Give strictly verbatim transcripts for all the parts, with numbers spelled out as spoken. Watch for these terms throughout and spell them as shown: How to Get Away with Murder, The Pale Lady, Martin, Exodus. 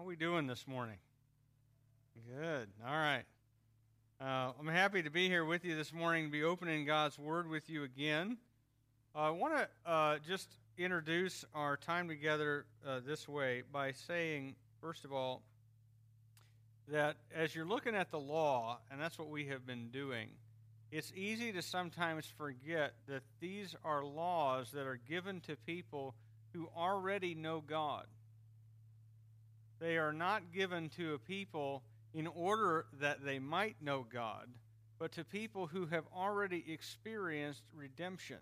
How are we doing this morning? Good. All right. Uh, I'm happy to be here with you this morning, to be opening God's Word with you again. Uh, I want to uh, just introduce our time together uh, this way by saying, first of all, that as you're looking at the law, and that's what we have been doing, it's easy to sometimes forget that these are laws that are given to people who already know God. They are not given to a people in order that they might know God, but to people who have already experienced redemption.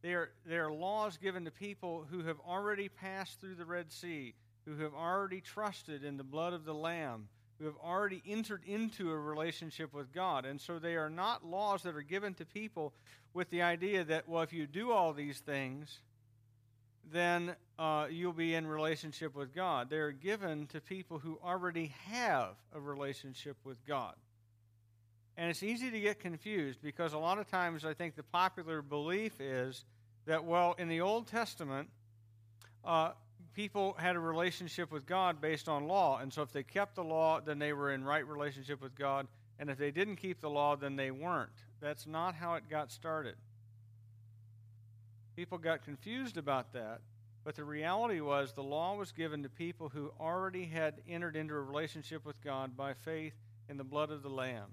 They are, they are laws given to people who have already passed through the Red Sea, who have already trusted in the blood of the Lamb, who have already entered into a relationship with God. And so they are not laws that are given to people with the idea that, well, if you do all these things, then uh, you'll be in relationship with God. They are given to people who already have a relationship with God. And it's easy to get confused because a lot of times I think the popular belief is that, well, in the Old Testament, uh, people had a relationship with God based on law. And so if they kept the law, then they were in right relationship with God. And if they didn't keep the law, then they weren't. That's not how it got started. People got confused about that, but the reality was the law was given to people who already had entered into a relationship with God by faith in the blood of the Lamb.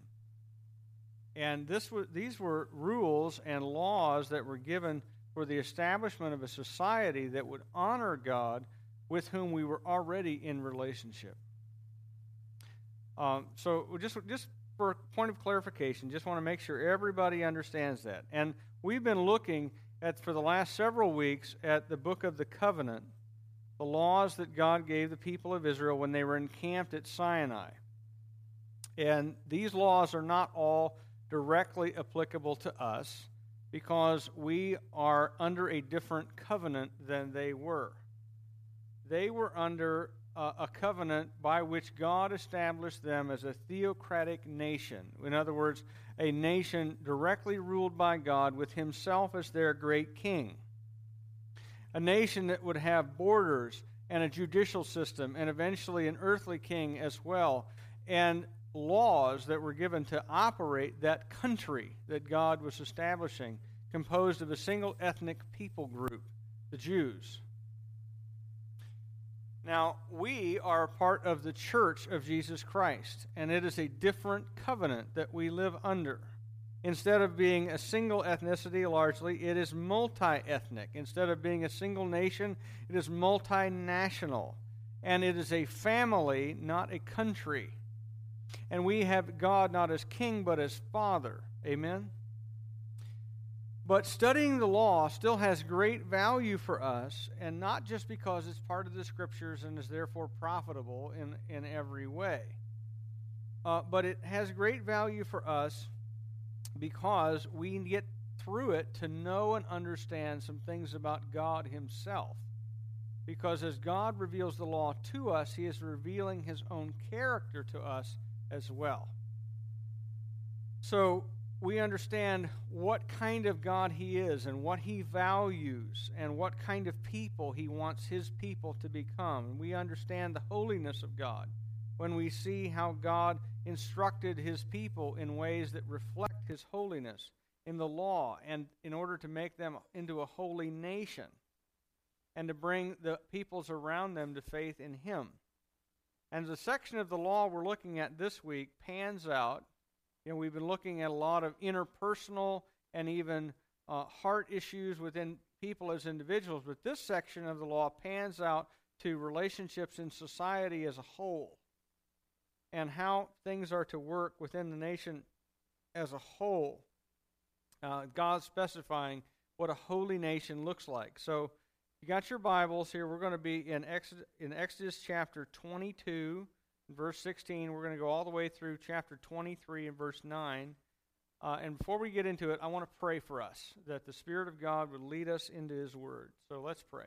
And this was, these were rules and laws that were given for the establishment of a society that would honor God, with whom we were already in relationship. Um, so just, just for a point of clarification, just want to make sure everybody understands that. And we've been looking At, for the last several weeks at the book of the covenant, the laws that God gave the people of Israel when they were encamped at Sinai. And these laws are not all directly applicable to us because we are under a different covenant than they were. They were under a, a covenant by which God established them as a theocratic nation. In other words, a nation directly ruled by God with himself as their great king. A nation that would have borders and a judicial system and eventually an earthly king as well, and laws that were given to operate that country that God was establishing, composed of a single ethnic people group, the Jews. Now, we are part of the church of Jesus Christ, and it is a different covenant that we live under. Instead of being a single ethnicity largely, it is multi-ethnic. Instead of being a single nation, it is multinational. And it is a family, not a country. And we have God not as king, but as Father. Amen? But studying the law still has great value for us, and not just because it's part of the Scriptures and is therefore profitable in, in every way. Uh, but it has great value for us because we get through it to know and understand some things about God himself. Because as God reveals the law to us, he is revealing his own character to us as well. So we understand what kind of God he is and what he values and what kind of people he wants his people to become. We understand the holiness of God when we see how God instructed his people in ways that reflect his holiness in the law and in order to make them into a holy nation and to bring the peoples around them to faith in him. And the section of the law we're looking at this week pans out. You know, we've been looking at a lot of interpersonal and even uh, heart issues within people as individuals, but this section of the law pans out to relationships in society as a whole and how things are to work within the nation as a whole. Uh, God specifying what a holy nation looks like. So you got your Bibles here. We're going to be in Exodus, in Exodus chapter twenty-two. Verse sixteen, we're going to go all the way through chapter twenty-three and verse nine. Uh, and before we get into it, I want to pray for us, that the Spirit of God would lead us into his word. So let's pray.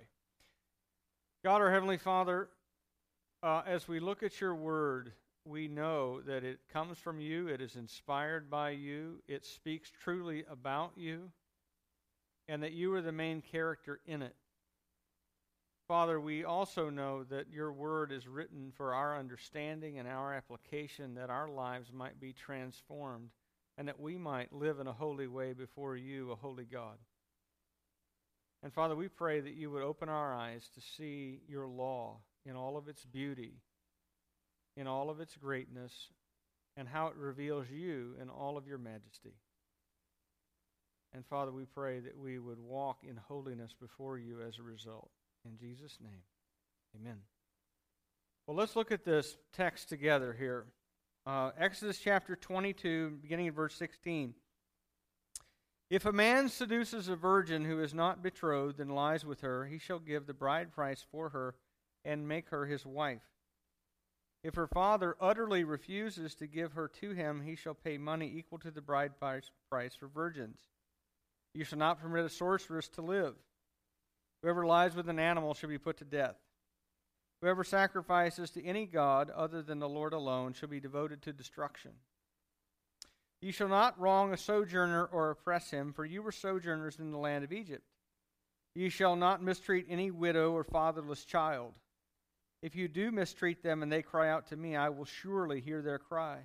God, our Heavenly Father, uh, as we look at your word, we know that it comes from you, it is inspired by you, it speaks truly about you, and that you are the main character in it. Father, we also know that your word is written for our understanding and our application, that our lives might be transformed and that we might live in a holy way before you, a holy God. And Father, we pray that you would open our eyes to see your law in all of its beauty, in all of its greatness, and how it reveals you in all of your majesty. And Father, we pray that we would walk in holiness before you as a result. In Jesus' name, amen. Well, let's look at this text together here. Uh, Exodus chapter twenty-two, beginning in verse sixteen. If a man seduces a virgin who is not betrothed and lies with her, he shall give the bride price for her and make her his wife. If her father utterly refuses to give her to him, he shall pay money equal to the bride price for virgins. You shall not permit a sorceress to live. Whoever lies with an animal shall be put to death. Whoever sacrifices to any god other than the Lord alone shall be devoted to destruction. You shall not wrong a sojourner or oppress him, for you were sojourners in the land of Egypt. You shall not mistreat any widow or fatherless child. If you do mistreat them and they cry out to me, I will surely hear their cry,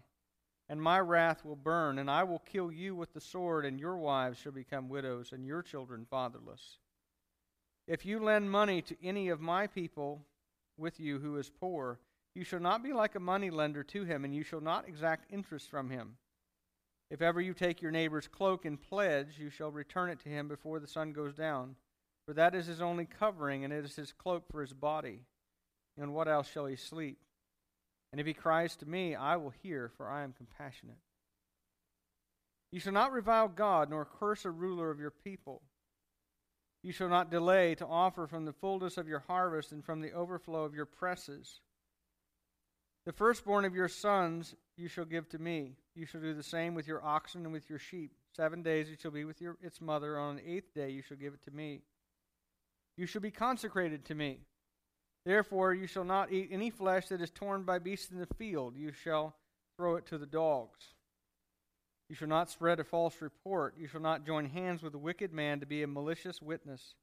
and my wrath will burn, and I will kill you with the sword, and your wives shall become widows, and your children fatherless. If you lend money to any of my people with you who is poor, you shall not be like a moneylender to him, and you shall not exact interest from him. If ever you take your neighbor's cloak in pledge, you shall return it to him before the sun goes down, for that is his only covering, and it is his cloak for his body. And what else shall he sleep? And if he cries to me, I will hear, for I am compassionate. You shall not revile God, nor curse a ruler of your people. You shall not delay to offer from the fullness of your harvest and from the overflow of your presses. The firstborn of your sons you shall give to me. You shall do the same with your oxen and with your sheep. Seven days it shall be with your, its mother. On the eighth day you shall give it to me. You shall be consecrated to me. Therefore you shall not eat any flesh that is torn by beasts in the field. You shall throw it to the dogs. You shall not spread a false report. You shall not join hands with a wicked man to be a malicious witness.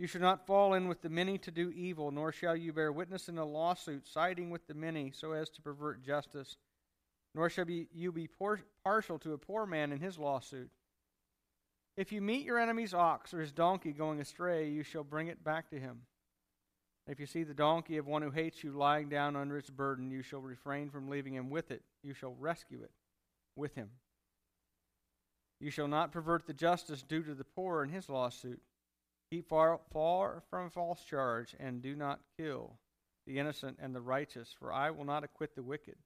You shall not fall in with the many to do evil, nor shall you bear witness in a lawsuit, siding with the many so as to pervert justice. Nor shall you be partial to a poor man in his lawsuit. If you meet your enemy's ox or his donkey going astray, you shall bring it back to him. If you see the donkey of one who hates you lying down under its burden, you shall refrain from leaving him with it. You shall rescue it with him. You shall not pervert the justice due to the poor in his lawsuit. Keep far, far from false charge, and do not kill the innocent and the righteous, for I will not acquit the wicked.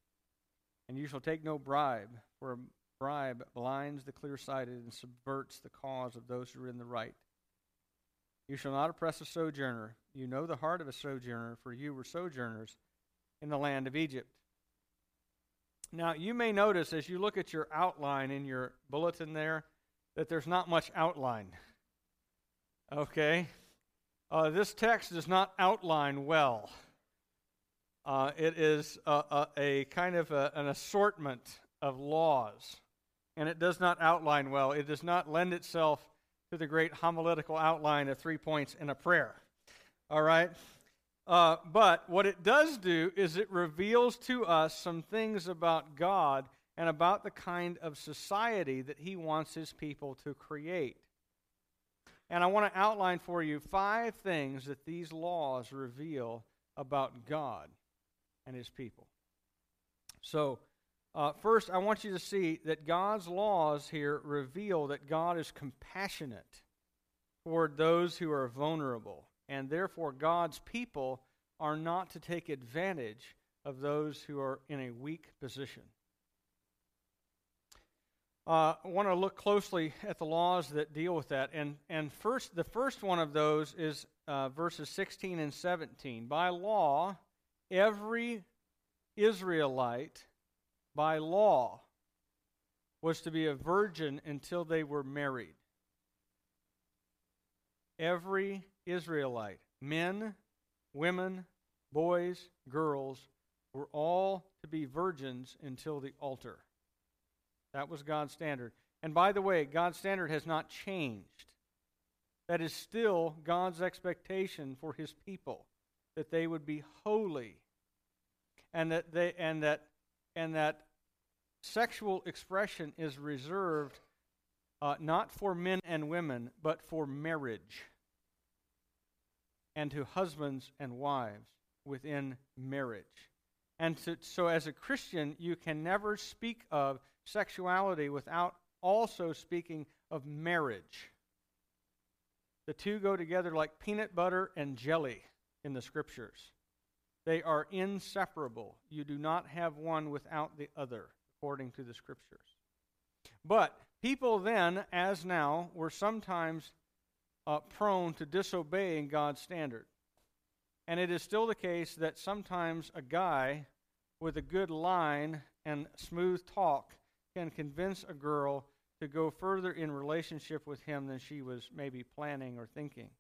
And you shall take no bribe, for a bribe blinds the clear-sighted and subverts the cause of those who are in the right. You shall not oppress a sojourner. You know the heart of a sojourner, for you were sojourners in the land of Egypt. Now, you may notice as you look at your outline in your bulletin there that there's not much outline. Okay? Uh, this text does not outline well. Uh, it is a, a, a kind of a, an assortment of laws, and it does not outline well. It does not lend itself to the great homiletical outline of three points and a prayer. All right? Uh, but what it does do is it reveals to us some things about God and about the kind of society that he wants his people to create. And I want to outline for you five things that these laws reveal about God and his people. So, uh, first, I want you to see that God's laws here reveal that God is compassionate toward those who are vulnerable. And therefore, God's people are not to take advantage of those who are in a weak position. Uh, I want to look closely at the laws that deal with that. And, and first, the first one of those is uh, verses sixteen and seventeen. By law, every Israelite, by law, was to be a virgin until they were married. Every Israelite, men, women, boys, girls, were all to be virgins until the altar. That was God's standard. And by the way, God's standard has not changed. That is still God's expectation for His people, that they would be holy, and that they and that and that sexual expression is reserved uh, not for men and women, but for marriage, and to husbands and wives within marriage. And so, so as a Christian, you can never speak of sexuality without also speaking of marriage. The two go together like peanut butter and jelly in the Scriptures. They are inseparable. You do not have one without the other, according to the Scriptures. But people then, as now, were sometimes uh, prone to disobeying God's standard. And it is still the case that sometimes a guy with a good line and smooth talk can convince a girl to go further in relationship with him than she was maybe planning or thinking.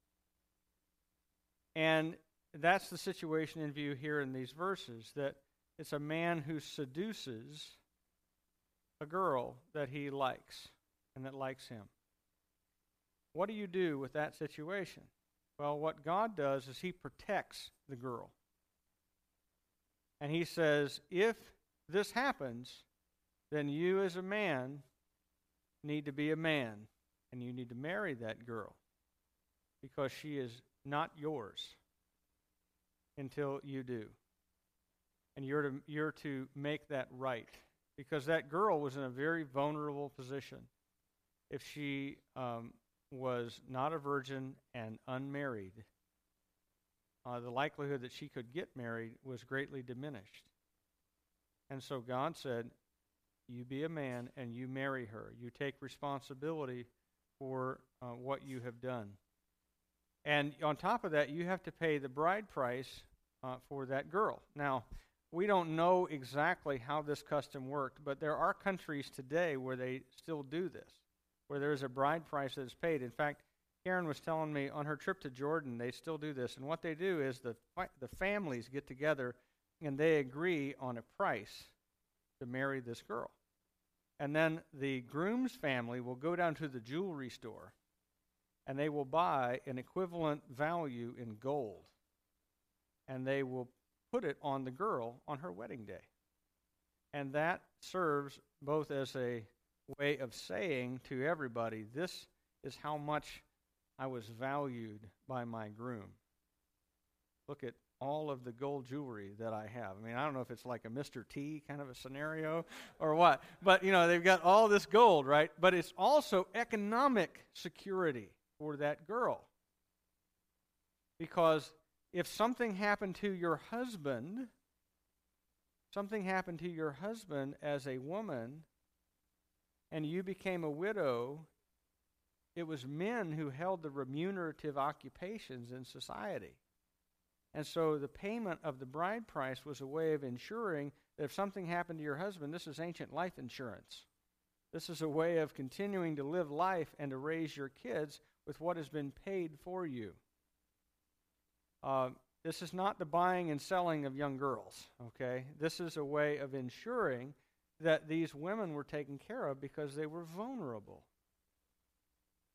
And that's the situation in view here in these verses, that it's a man who seduces a girl that he likes and that likes him. What do you do with that situation? Well, what God does is He protects the girl. And He says, if this happens, then you as a man need to be a man, and you need to marry that girl, because she is not yours until you do. And you're to, you're to make that right, because that girl was in a very vulnerable position if she um, was not a virgin and unmarried. Uh, the likelihood that she could get married was greatly diminished. And so God said, you be a man and you marry her. You take responsibility for uh, what you have done. And on top of that, you have to pay the bride price uh, for that girl. Now, we don't know exactly how this custom worked, but there are countries today where they still do this, where there is a bride price that is paid. In fact, Karen was telling me on her trip to Jordan, they still do this. And what they do is the the families get together and they agree on a price to marry this girl. And then the groom's family will go down to the jewelry store and they will buy an equivalent value in gold, and they will put it on the girl on her wedding day. And that serves both as a way of saying to everybody, this is how much I was valued by my groom. Look at all of the gold jewelry that I have. I mean, I don't know if it's like a Mister T kind of a scenario or what, but you know, they've got all this gold, right? But it's also economic security for that girl, because if something happened to your husband, something happened to your husband as a woman, and you became a widow, it was men who held the remunerative occupations in society. And so the payment of the bride price was a way of ensuring that if something happened to your husband, this is ancient life insurance. This is a way of continuing to live life and to raise your kids with what has been paid for you. Uh, this is not the buying and selling of young girls, okay? This is a way of ensuring that these women were taken care of, because they were vulnerable.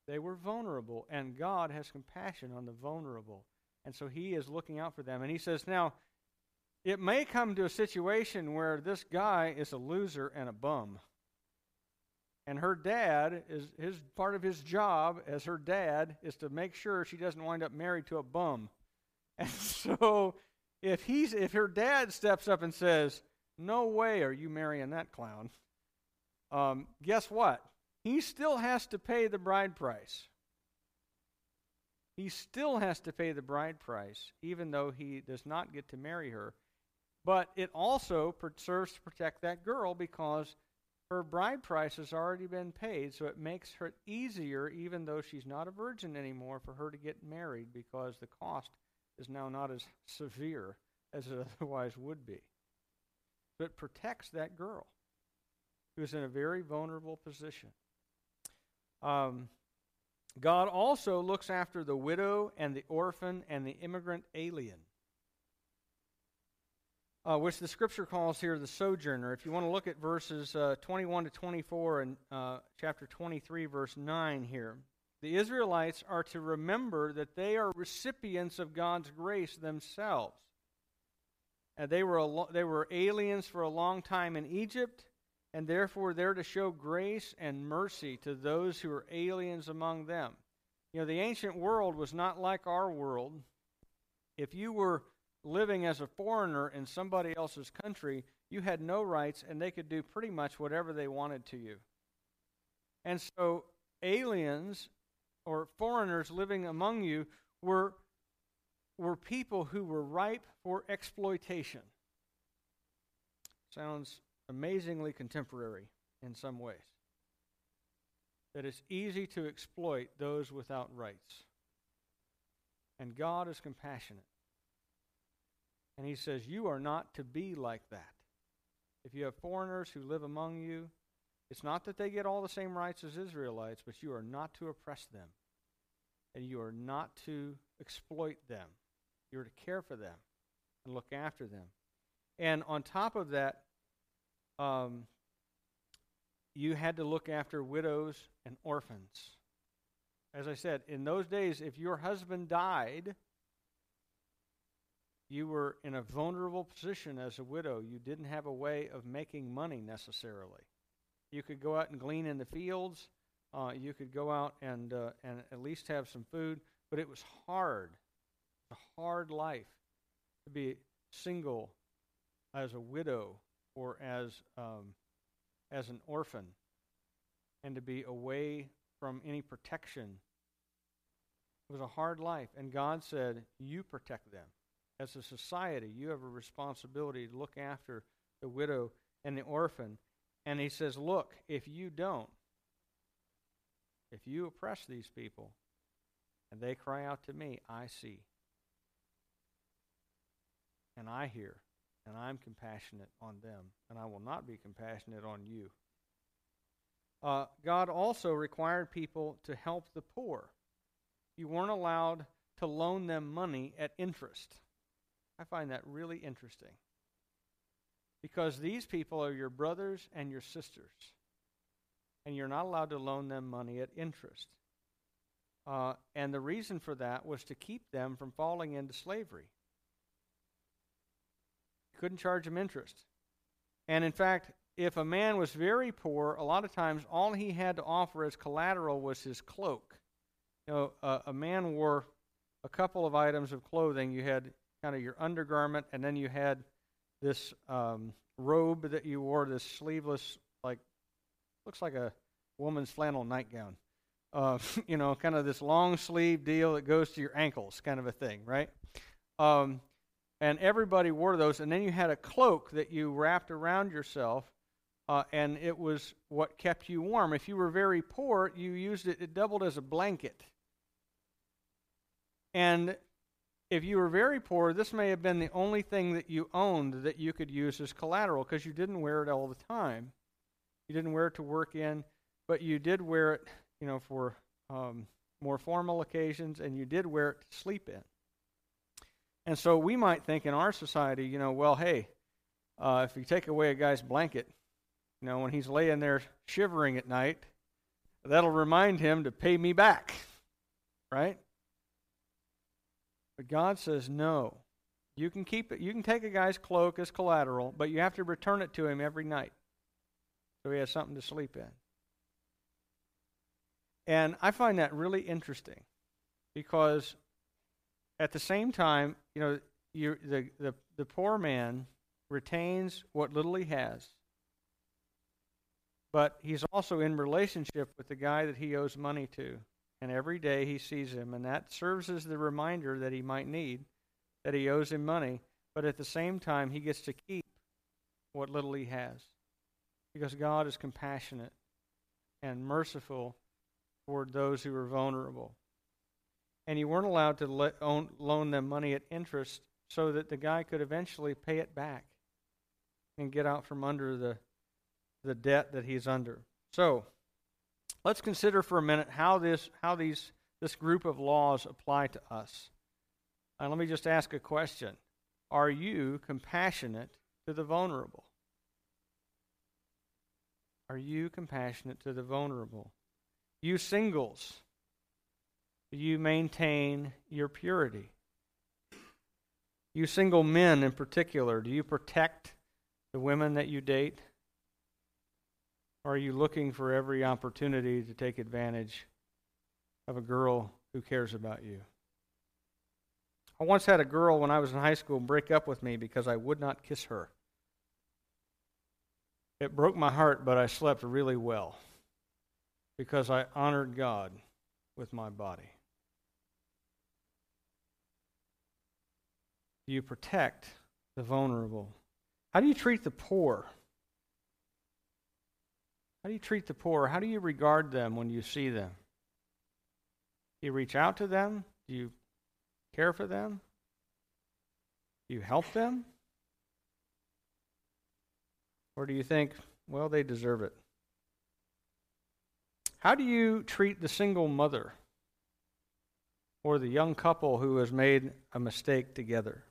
They were vulnerable, and God has compassion on the vulnerable. And so He is looking out for them. And He says, now, it may come to a situation where this guy is a loser and a bum. And her dad, is his part of his job as her dad is to make sure she doesn't wind up married to a bum. And so if he's if her dad steps up and says, no way are you marrying that clown, Um, guess what? He still has to pay the bride price. He still has to pay the bride price, even though he does not get to marry her. But it also serves to protect that girl, because her bride price has already been paid, so it makes her easier, even though she's not a virgin anymore, for her to get married, because the cost is now not as severe as it otherwise would be. But protects that girl who is in a very vulnerable position. Um, God also looks after the widow and the orphan and the immigrant alien, uh, which the Scripture calls here the sojourner. If you want to look at verses uh, twenty-one to twenty-four and uh, chapter twenty-three, verse nine here, The Israelites are to remember that they are recipients of God's grace themselves. And they were al- they were aliens for a long time in Egypt, and therefore they're to show grace and mercy to those who are aliens among them. You know, the ancient world was not like our world. If you were living as a foreigner in somebody else's country, you had no rights, and they could do pretty much whatever they wanted to you. And so aliens or foreigners living among you were were people who were ripe for exploitation. Sounds amazingly contemporary in some ways. That it's easy to exploit those without rights. And God is compassionate. And He says, you are not to be like that. If you have foreigners who live among you, it's not that they get all the same rights as Israelites, but you are not to oppress them. And you are not to exploit them. You're to care for them and look after them. And on top of that, um, you had to look after widows and orphans. As I said, in those days, if your husband died, you were in a vulnerable position as a widow. You didn't have a way of making money necessarily. You could go out and glean in the fields. Uh, you could go out and uh, and at least have some food. But it was hard, a hard life to be single as a widow or as um, as an orphan and to be away from any protection. It was a hard life. And God said, you protect them. As a society, you have a responsibility to look after the widow and the orphan. And He says, look, if you don't, if you oppress these people, and they cry out to me, I see. And I hear. And I'm compassionate on them. And I will not be compassionate on you. Uh, God also required people to help the poor. You weren't allowed to loan them money at interest. I find that really interesting. Because these people are your brothers and your sisters. And you're not allowed to loan them money at interest. Uh, and the reason for that was to keep them from falling into slavery. Couldn't charge them interest. And in fact, if a man was very poor, a lot of times all he had to offer as collateral was his cloak. You know, uh, a man wore a couple of items of clothing. You had kind of your undergarment, and then you had this um, robe that you wore, this sleeveless, like, looks like a woman's flannel nightgown. Uh, you know, kind of this long sleeve deal that goes to your ankles kind of a thing, right? Um, and everybody wore those. And then you had a cloak that you wrapped around yourself, uh, and it was what kept you warm. If you were very poor, you used it. It doubled as a blanket. And if you were very poor, this may have been the only thing that you owned that you could use as collateral because you didn't wear it all the time. You didn't wear it to work in, but you did wear it, you know, for um, more formal occasions, and you did wear it to sleep in. And so we might think in our society, you know, well, hey, uh, if you take away a guy's blanket, you know, when he's laying there shivering at night, that'll remind him to pay me back, right? But God says, no, you can keep it. You can take a guy's cloak as collateral, but you have to return it to him every night so he has something to sleep in. And I find that really interesting because at the same time, you know, you, the, the, the poor man retains what little he has, but he's also in relationship with the guy that he owes money to, and every day he sees him, and that serves as the reminder that he might need, that he owes him money, but at the same time, he gets to keep what little he has because God is compassionate and merciful toward those who were vulnerable. And you weren't allowed to le- own, loan them money at interest so that the guy could eventually pay it back and get out from under the, the debt that he's under. So let's consider for a minute how this how these this group of laws apply to us. And let me just ask a question. Are you compassionate to the vulnerable? Are you compassionate to the vulnerable? You singles, you maintain your purity? You single men in particular, do you protect the women that you date? Or are you looking for every opportunity to take advantage of a girl who cares about you? I once had a girl when I was in high school break up with me because I would not kiss her. It broke my heart, but I slept really well because I honored God with my body. Do you protect the vulnerable? How do you treat the poor? How do you treat the poor? How do you regard them when you see them? Do you reach out to them? Do you care for them? Do you help them? Or do you think, well, they deserve it? How do you treat the single mother or the young couple who has made a mistake together?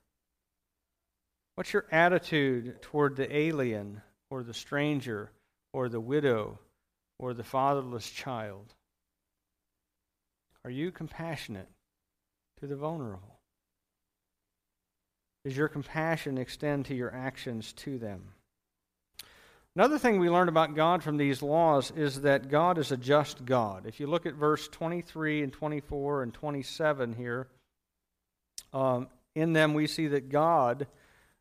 What's your attitude toward the alien or the stranger or the widow or the fatherless child? Are you compassionate to the vulnerable? Does your compassion extend to your actions to them? Another thing we learned about God from these laws is that God is a just God. If you look at verse twenty-three and twenty-four and twenty-seven here, um, in them we see that God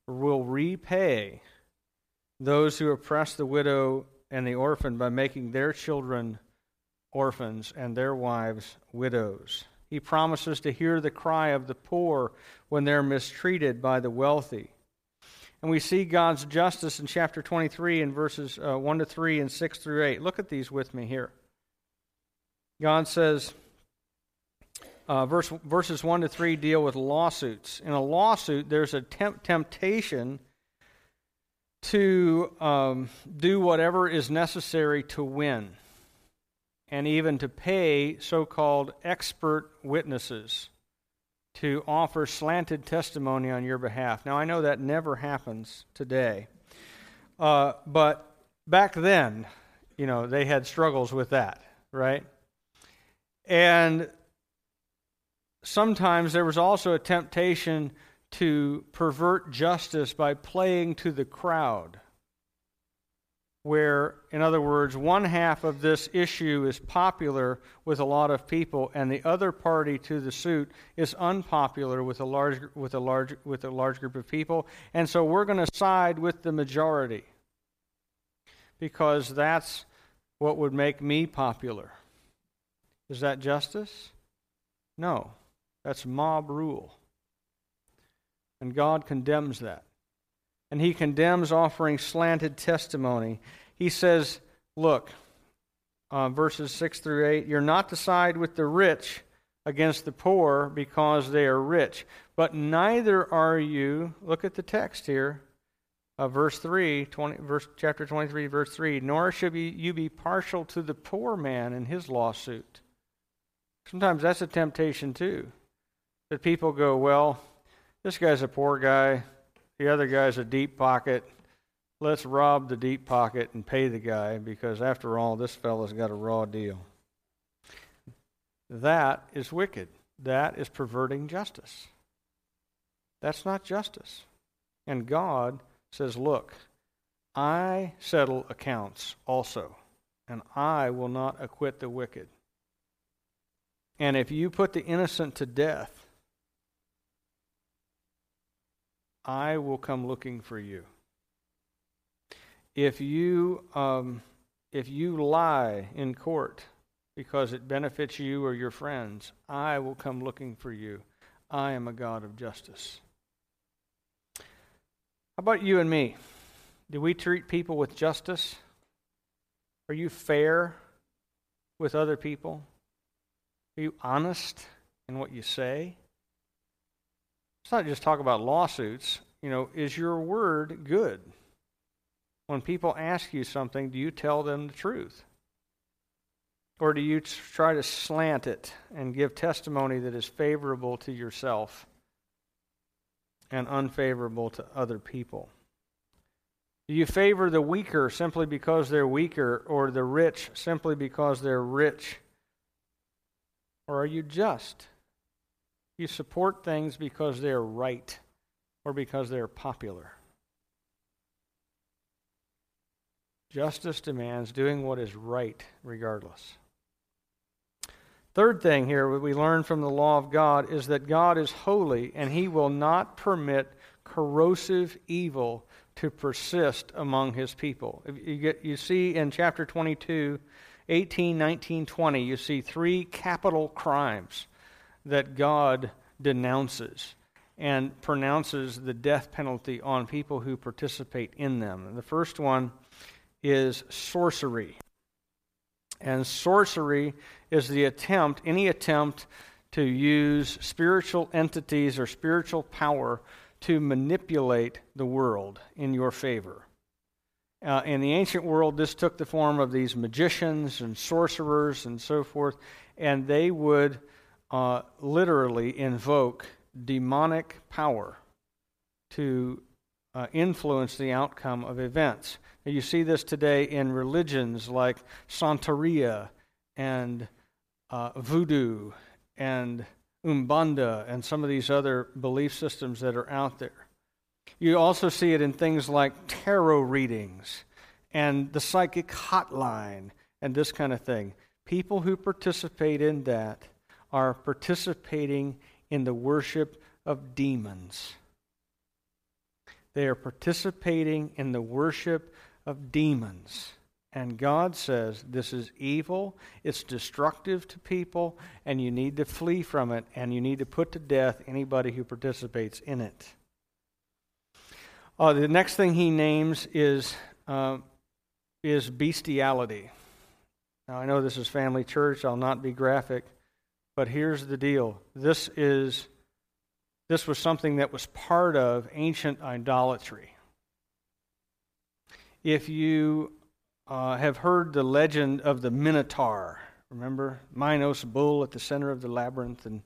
will repay those who oppress the widow and the orphan by making their children orphans and their wives widows. He promises to hear the cry of the poor when they're mistreated by the wealthy. And we see God's justice in chapter twenty-three in verses uh, one to three and six through eight. Look at these with me here. God says, uh, verse, verses one to three deal with lawsuits. In a lawsuit, there's a temp- temptation to um, do whatever is necessary to win, and even to pay so-called expert witnesses to offer slanted testimony on your behalf. Now, I know that never happens today, uh, but back then, you know, they had struggles with that, right? And sometimes there was also a temptation to pervert justice by playing to the crowd, where, in other words, one half of this issue is popular with a lot of people, and the other party to the suit is unpopular with a large with a large with a large group of people, and so we're going to side with the majority because that's what would make me popular. Is that justice? No, that's mob rule, and God condemns that. And he condemns offering slanted testimony. He says, look, uh, verses six through eight, you're not to side with the rich against the poor because they are rich, but neither are you, look at the text here, uh, verse three, twenty, verse, chapter twenty-three, verse three, nor should you be partial to the poor man in his lawsuit. Sometimes that's a temptation too, that people go, well, this guy's a poor guy, the other guy's a deep pocket. Let's rob the deep pocket and pay the guy because, after all, this fellow's got a raw deal. That is wicked. That is perverting justice. That's not justice. And God says, look, I settle accounts also, and I will not acquit the wicked. And if you put the innocent to death, I will come looking for you. If you um, if you lie in court because it benefits you or your friends, I will come looking for you. I am a God of justice. How about you and me? Do we treat people with justice? Are you fair with other people? Are you honest in what you say? Let's not just talk about lawsuits. You know, is your word good? When people ask you something, do you tell them the truth? Or do you try to slant it and give testimony that is favorable to yourself and unfavorable to other people? Do you favor the weaker simply because they're weaker, or the rich simply because they're rich? Or are you just? You support things because they're right or because they're popular. Justice demands doing what is right regardless. Third thing here, what we learn from the law of God is that God is holy and he will not permit corrosive evil to persist among his people. You, get, you see in chapter twenty-two, eighteen, nineteen, twenty, you see three capital crimes that God denounces and pronounces the death penalty on people who participate in them. And the first one is sorcery. And sorcery is the attempt, any attempt to use spiritual entities or spiritual power to manipulate the world in your favor. Uh, in the ancient world, this took the form of these magicians and sorcerers and so forth, and they would uh, literally invoke demonic power to uh, influence the outcome of events. Now, you see this today in religions like Santeria and uh, voodoo and Umbanda and some of these other belief systems that are out there. You also see it in things like tarot readings and the psychic hotline and this kind of thing. People who participate in that are participating in the worship of demons. They are participating in the worship of demons. And God says this is evil, it's destructive to people, and you need to flee from it, and you need to put to death anybody who participates in it. Uh, the next thing he names is uh, is bestiality. Now, I know this is family church, I'll not be graphic, but here's the deal. This is this was something that was part of ancient idolatry. If you Uh, have heard the legend of the Minotaur. Remember? Minos, bull at the center of the labyrinth, and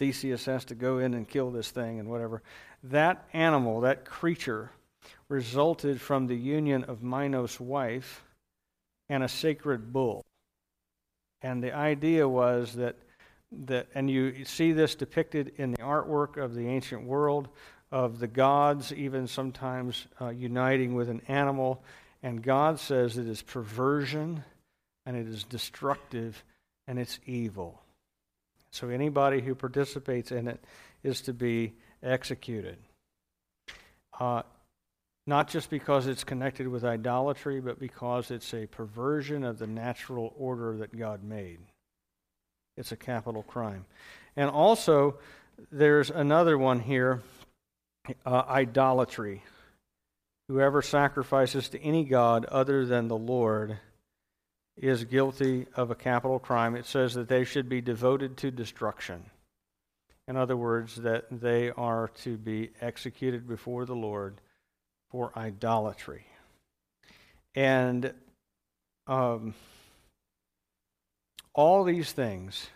Theseus has to go in and kill this thing and whatever. That animal, that creature, resulted from the union of Minos' wife and a sacred bull. And the idea was that, that and you see this depicted in the artwork of the ancient world, of the gods even sometimes uh, uniting with an animal. And God says it is perversion, and it is destructive, and it's evil. So anybody who participates in it is to be executed. Uh, not just because it's connected with idolatry, but because it's a perversion of the natural order that God made. It's a capital crime. And also, there's another one here, uh, idolatry. Whoever sacrifices to any god other than the Lord is guilty of a capital crime. It says that they should be devoted to destruction. In other words, that they are to be executed before the Lord for idolatry. And um, all these things,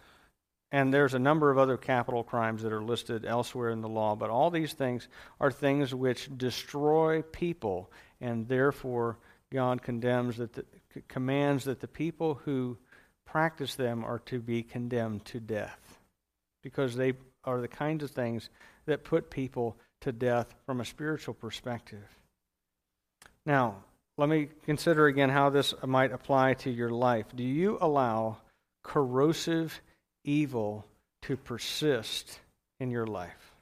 and there's a number of other capital crimes that are listed elsewhere in the law, but all these things are things which destroy people, and therefore God condemns that the, commands that the people who practice them are to be condemned to death, because they are the kinds of things that put people to death from a spiritual perspective. Now, let me consider again how this might apply to your life. Do you allow corrosive evil to persist in your life?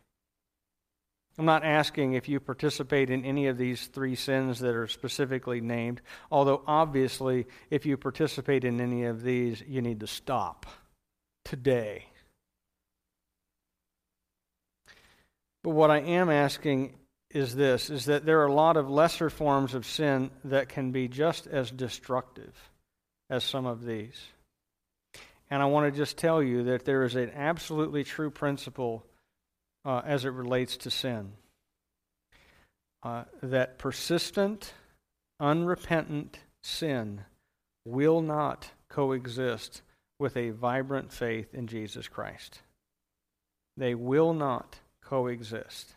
I'm not asking if you participate in any of these three sins that are specifically named, although obviously if you participate in any of these, you need to stop today. But what I am asking is this, is that there are a lot of lesser forms of sin that can be just as destructive as some of these. And I want to just tell you that there is an absolutely true principle uh, as it relates to sin. Uh, that persistent, unrepentant sin will not coexist with a vibrant faith in Jesus Christ. They will not coexist.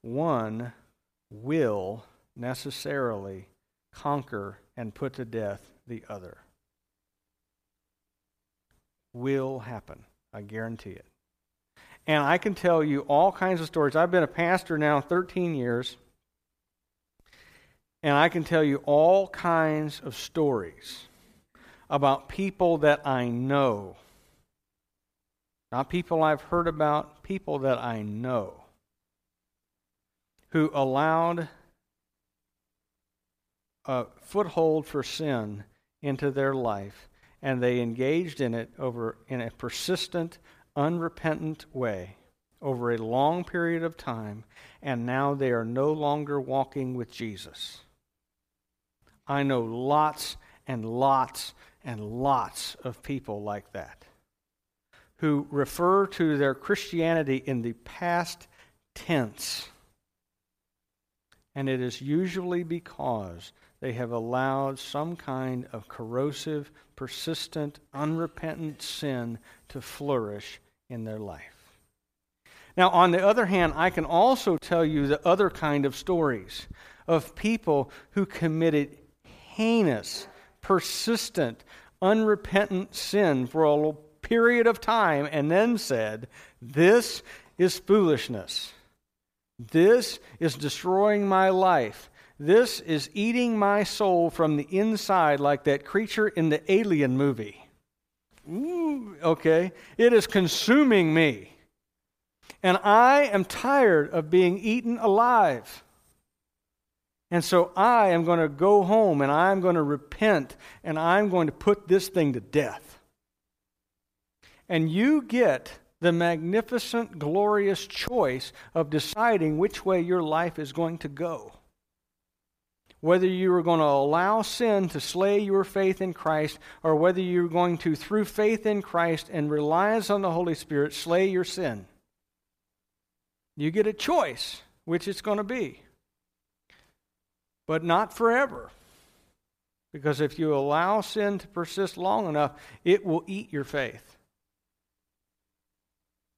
One will necessarily conquer and put to death the other. will happen. I guarantee it. And I can tell you all kinds of stories. I've been a pastor now thirteen years. And I can tell you all kinds of stories about people that I know. Not people I've heard about, people that I know, who allowed a foothold for sin into their life, and they engaged in it over in a persistent, unrepentant way over a long period of time, and now they are no longer walking with Jesus. I know lots and lots and lots of people like that, who refer to their Christianity in the past tense. And it is usually because they have allowed some kind of corrosive, persistent, unrepentant sin to flourish in their life. Now, on the other hand, I can also tell you the other kind of stories of people who committed heinous, persistent, unrepentant sin for a period of time and then said, "This is foolishness. This is destroying my life. This is eating my soul from the inside like that creature in the Alien movie. Ooh, okay. It is consuming me. And I am tired of being eaten alive. And so I am going to go home and I'm going to repent and I'm going to put this thing to death." And you get the magnificent, glorious choice of deciding which way your life is going to go. Whether you are going to allow sin to slay your faith in Christ, or whether you're going to, through faith in Christ and reliance on the Holy Spirit, slay your sin. You get a choice, which it's going to be. But not forever. Because if you allow sin to persist long enough, it will eat your faith.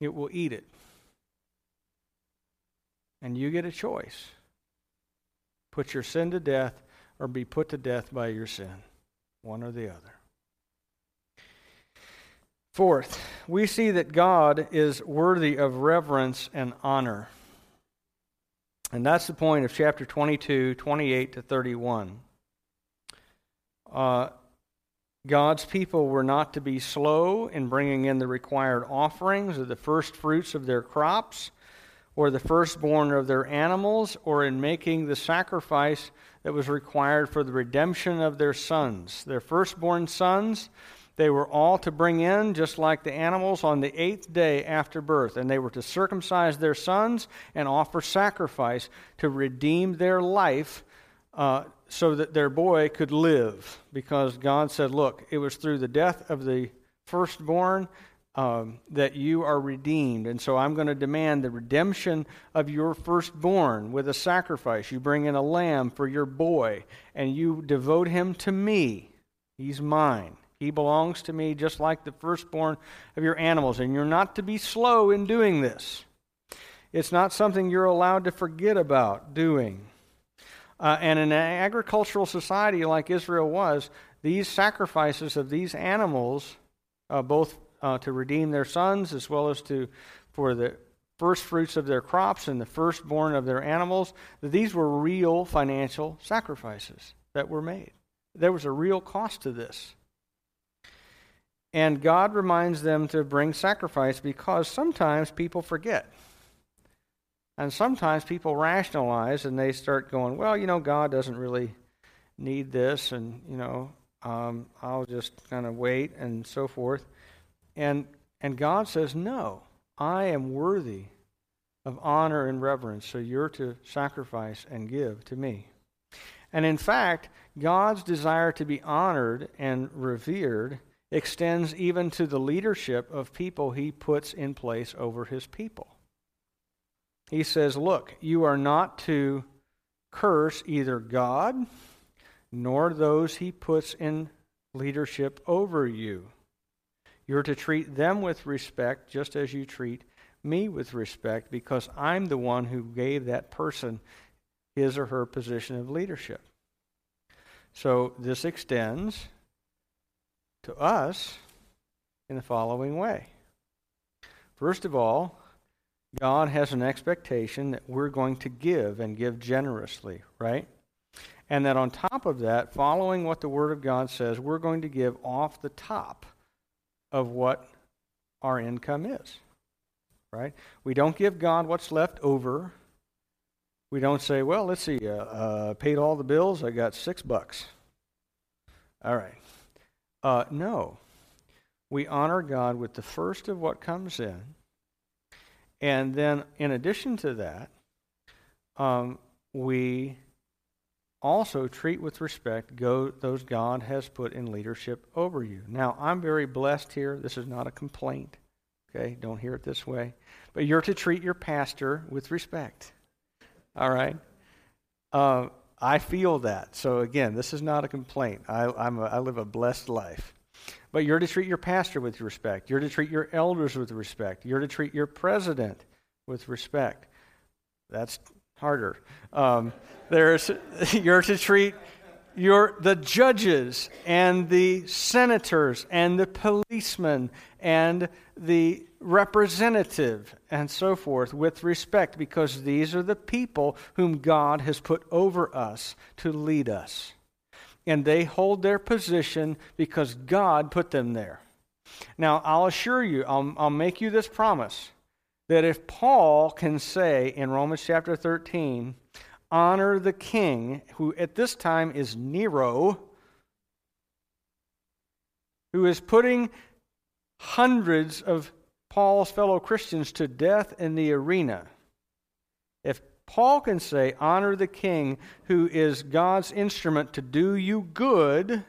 It will eat it. And you get a choice. Put your sin to death or be put to death by your sin. One or the other. Fourth, we see that God is worthy of reverence and honor. And that's the point of chapter twenty-two, twenty-eight to thirty-one. Uh, God's people were not to be slow in bringing in the required offerings of the first fruits of their crops, or the firstborn of their animals, or in making the sacrifice that was required for the redemption of their sons. Their firstborn sons, they were all to bring in, just like the animals, on the eighth day after birth. And they were to circumcise their sons and offer sacrifice to redeem their life uh, so that their boy could live. Because God said, look, it was through the death of the firstborn Um, that you are redeemed. And so I'm going to demand the redemption of your firstborn with a sacrifice. You bring in a lamb for your boy, and you devote him to me. He's mine. He belongs to me just like the firstborn of your animals. And you're not to be slow in doing this. It's not something you're allowed to forget about doing. Uh, and in an agricultural society like Israel was, these sacrifices of these animals, uh, both Uh, to redeem their sons, as well as to for the first fruits of their crops and the firstborn of their animals, that these were real financial sacrifices that were made. There was a real cost to this. And God reminds them to bring sacrifice because sometimes people forget. And sometimes people rationalize and they start going, well, you know, God doesn't really need this, and, you know, um, I'll just kind of wait and so forth. And and God says, no, I am worthy of honor and reverence, so you're to sacrifice and give to me. And in fact, God's desire to be honored and revered extends even to the leadership of people he puts in place over his people. He says, look, you are not to curse either God nor those he puts in leadership over you. You're to treat them with respect just as you treat me with respect, because I'm the one who gave that person his or her position of leadership. So this extends to us in the following way. First of all, God has an expectation that we're going to give and give generously, right? And that on top of that, following what the Word of God says, we're going to give off the top of what our income is, right? We don't give God what's left over. We don't say, well, let's see, uh, uh, paid all the bills, I got six bucks. All right. Uh, no. We honor God with the first of what comes in. And then in addition to that, um, we also treat with respect go, those God has put in leadership over you. Now, I'm very blessed here. This is not a complaint. Okay, don't hear it this way. But you're to treat your pastor with respect. All right? Uh, I feel that. So again, this is not a complaint. I, I'm a, I live a blessed life. But you're to treat your pastor with respect. You're to treat your elders with respect. You're to treat your president with respect. That's harder. Um, there's you're to treat your the judges and the senators and the policemen and the representative and so forth with respect, because these are the people whom God has put over us to lead us. And they hold their position because God put them there. Now, I'll assure you, I'll, I'll make you this promise, that if Paul can say in Romans chapter thirteen, honor the king, who at this time is Nero, who is putting hundreds of Paul's fellow Christians to death in the arena, if Paul can say, honor the king who is God's instrument to do you good, if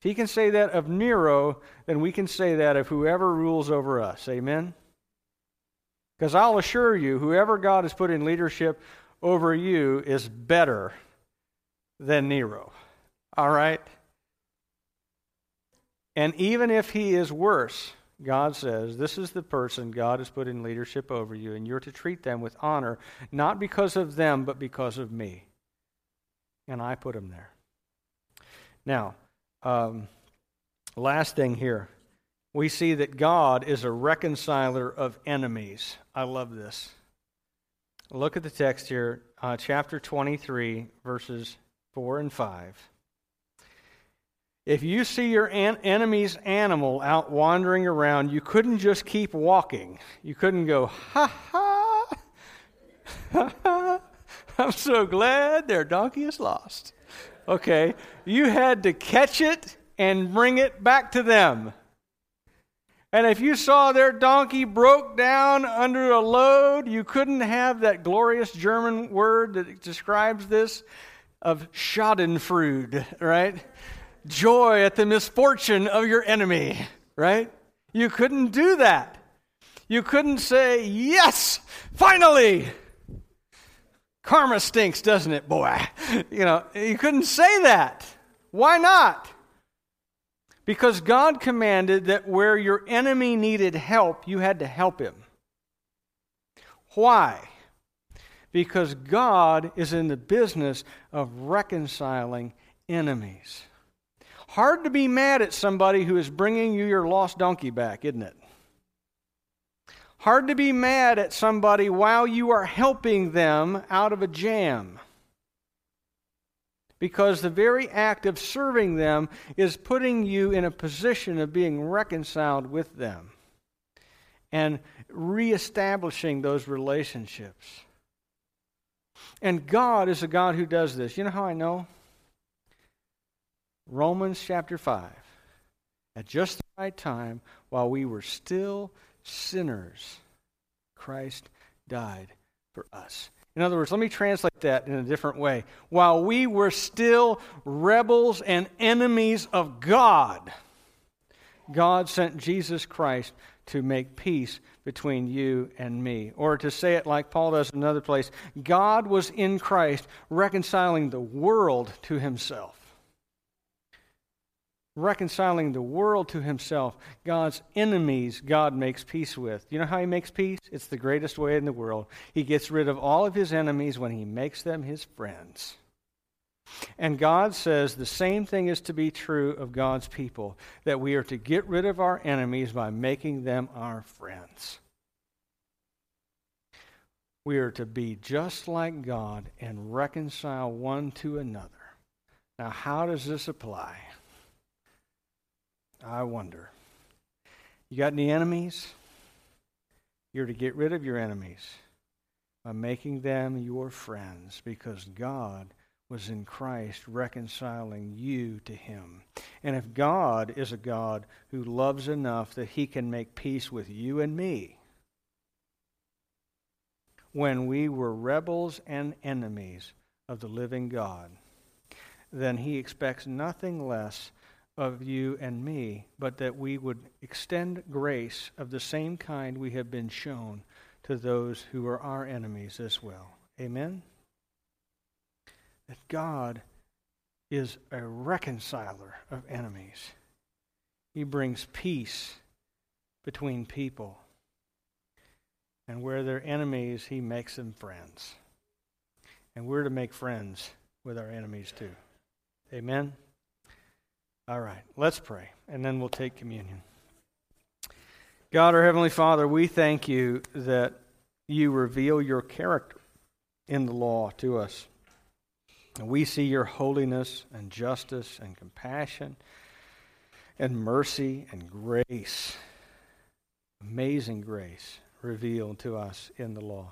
he can say that of Nero, then we can say that of whoever rules over us. Amen? Because I'll assure you, whoever God has put in leadership over you is better than Nero. All right? And even if he is worse, God says, this is the person God has put in leadership over you, and you're to treat them with honor, not because of them, but because of me. And I put them there. Now, um, last thing here. We see that God is a reconciler of enemies. I love this. Look at the text here, uh, chapter twenty-three, verses four and five. If you see your an- enemy's animal out wandering around, you couldn't just keep walking. You couldn't go, ha ha, ha ha, I'm so glad their donkey is lost. Okay, you had to catch it and bring it back to them. And if you saw their donkey broke down under a load, you couldn't have that glorious German word that describes this of schadenfreude, right? Joy at the misfortune of your enemy, right? You couldn't do that. You couldn't say, yes, finally. Karma stinks, doesn't it, boy? You know, you couldn't say that. Why not? Because God commanded that where your enemy needed help, you had to help him. Why? Because God is in the business of reconciling enemies. Hard to be mad at somebody who is bringing you your lost donkey back, isn't it? Hard to be mad at somebody while you are helping them out of a jam. Because the very act of serving them is putting you in a position of being reconciled with them and reestablishing those relationships. And God is a God who does this. You know how I know? Romans chapter five, at just the right time, while we were still sinners, Christ died for us. In other words, let me translate that in a different way. While we were still rebels and enemies of God, God sent Jesus Christ to make peace between you and me. Or to say it like Paul does in another place, God was in Christ reconciling the world to himself. Reconciling the world to himself, God's enemies God makes peace with. You know how he makes peace? It's the greatest way in the world. He gets rid of all of his enemies when he makes them his friends. And God says the same thing is to be true of God's people, that we are to get rid of our enemies by making them our friends. We are to be just like God and reconcile one to another. Now, how does this apply? I wonder. You got any enemies? You're to get rid of your enemies by making them your friends, because God was in Christ reconciling you to Him. And if God is a God who loves enough that He can make peace with you and me, when we were rebels and enemies of the living God, then He expects nothing less of you and me, but that we would extend grace of the same kind we have been shown to those who are our enemies as well. Amen? That God is a reconciler of enemies. He brings peace between people. And where they're enemies, He makes them friends. And we're to make friends with our enemies too. Amen? All right, let's pray, and then we'll take communion. God, our Heavenly Father, we thank You that You reveal Your character in the law to us. And we see Your holiness and justice and compassion and mercy and grace, amazing grace revealed to us in the law.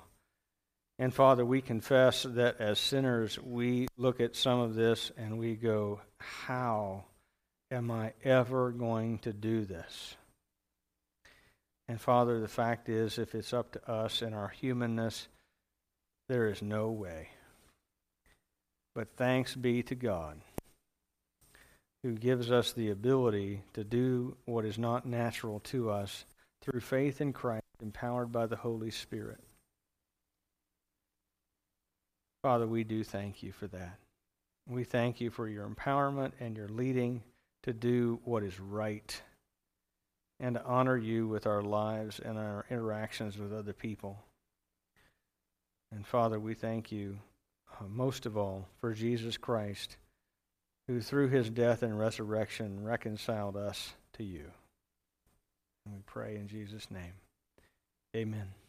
And Father, we confess that as sinners, we look at some of this and we go, how am I ever going to do this? And Father, the fact is, if it's up to us in our humanness, there is no way. But thanks be to God, who gives us the ability to do what is not natural to us through faith in Christ, empowered by the Holy Spirit. Father, we do thank You for that. We thank You for Your empowerment and Your leading to do what is right, and to honor You with our lives and our interactions with other people. And Father, we thank You uh, most of all for Jesus Christ, who through His death and resurrection reconciled us to You. And we pray in Jesus' name. Amen.